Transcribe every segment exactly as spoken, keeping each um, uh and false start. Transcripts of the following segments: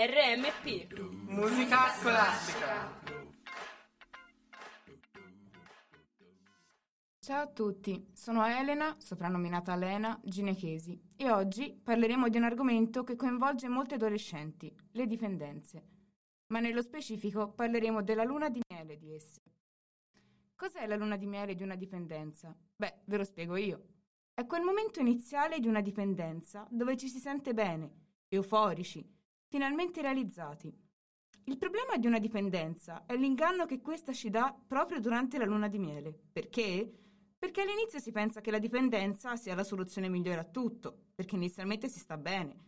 R M P. Musica classica. Ciao a tutti, sono Elena, soprannominata Elena Ginechesi, e oggi parleremo di un argomento che coinvolge molti adolescenti, le dipendenze. Ma nello specifico parleremo della luna di miele di esse. Cos'è la luna di miele di una dipendenza? Beh, ve lo spiego io. È quel momento iniziale di una dipendenza dove ci si sente bene, euforici, finalmente realizzati. Il problema di una dipendenza è l'inganno che questa ci dà proprio durante la luna di miele. Perché? Perché all'inizio si pensa che la dipendenza sia la soluzione migliore a tutto, perché inizialmente si sta bene.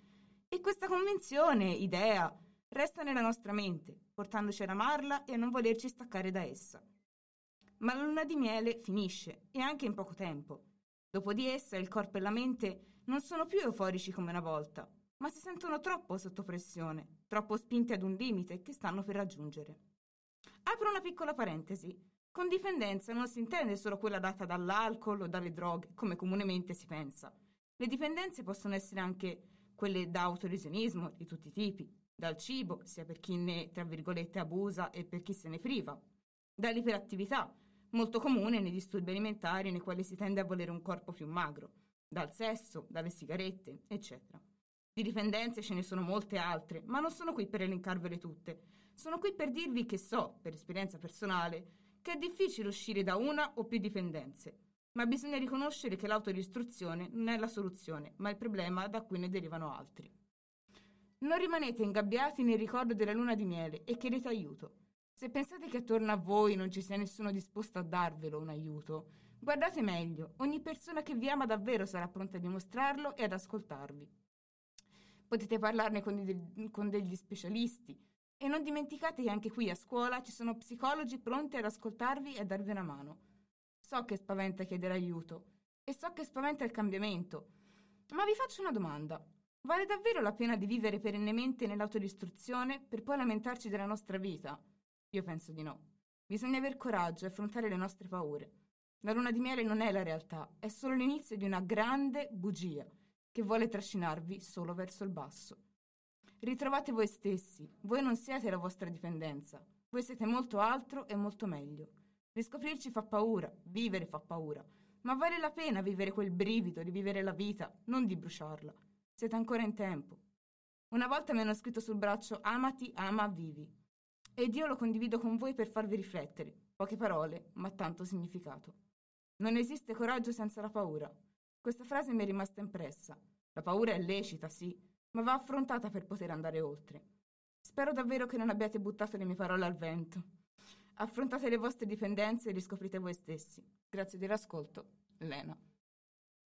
E questa convinzione, idea, resta nella nostra mente, portandoci ad amarla e a non volerci staccare da essa. Ma la luna di miele finisce, e anche in poco tempo. Dopo di essa il corpo e la mente non sono più euforici come una volta, ma si sentono troppo sotto pressione, troppo spinti ad un limite che stanno per raggiungere. Apro una piccola parentesi. Con dipendenza non si intende solo quella data dall'alcol o dalle droghe, come comunemente si pensa. Le dipendenze possono essere anche quelle da autolesionismo di tutti i tipi, dal cibo, sia per chi ne, tra virgolette, abusa e per chi se ne priva, dall'iperattività, molto comune nei disturbi alimentari nei quali si tende a volere un corpo più magro, dal sesso, dalle sigarette, eccetera. Di dipendenze ce ne sono molte altre, ma non sono qui per elencarvele tutte. Sono qui per dirvi che so, per esperienza personale, che è difficile uscire da una o più dipendenze, ma bisogna riconoscere che l'autodistruzione non è la soluzione, ma il problema da cui ne derivano altri. Non rimanete ingabbiati nel ricordo della luna di miele e chiedete aiuto. Se pensate che attorno a voi non ci sia nessuno disposto a darvelo un aiuto, guardate meglio, ogni persona che vi ama davvero sarà pronta a dimostrarlo e ad ascoltarvi. Potete parlarne con, de- con degli specialisti e non dimenticate che anche qui a scuola ci sono psicologi pronti ad ascoltarvi e a darvi una mano. So che spaventa chiedere aiuto e so che spaventa il cambiamento, ma vi faccio una domanda. Vale davvero la pena di vivere perennemente nell'autodistruzione per poi lamentarci della nostra vita? Io penso di no. Bisogna aver coraggio e affrontare le nostre paure. La luna di miele non è la realtà, è solo l'inizio di una grande bugia che vuole trascinarvi solo verso il basso. Ritrovate voi stessi, voi non siete la vostra dipendenza, voi siete molto altro e molto meglio. Riscoprirci fa paura, vivere fa paura, ma vale la pena vivere quel brivido, rivivere la vita, non di bruciarla. Siete ancora in tempo. Una volta mi hanno scritto sul braccio amati, ama, vivi. Ed io lo condivido con voi per farvi riflettere. Poche parole, ma tanto significato. Non esiste coraggio senza la paura. Questa frase mi è rimasta impressa. La paura è lecita, sì, ma va affrontata per poter andare oltre. Spero davvero che non abbiate buttato le mie parole al vento. Affrontate le vostre dipendenze e riscoprite voi stessi. Grazie dell'ascolto, Elena.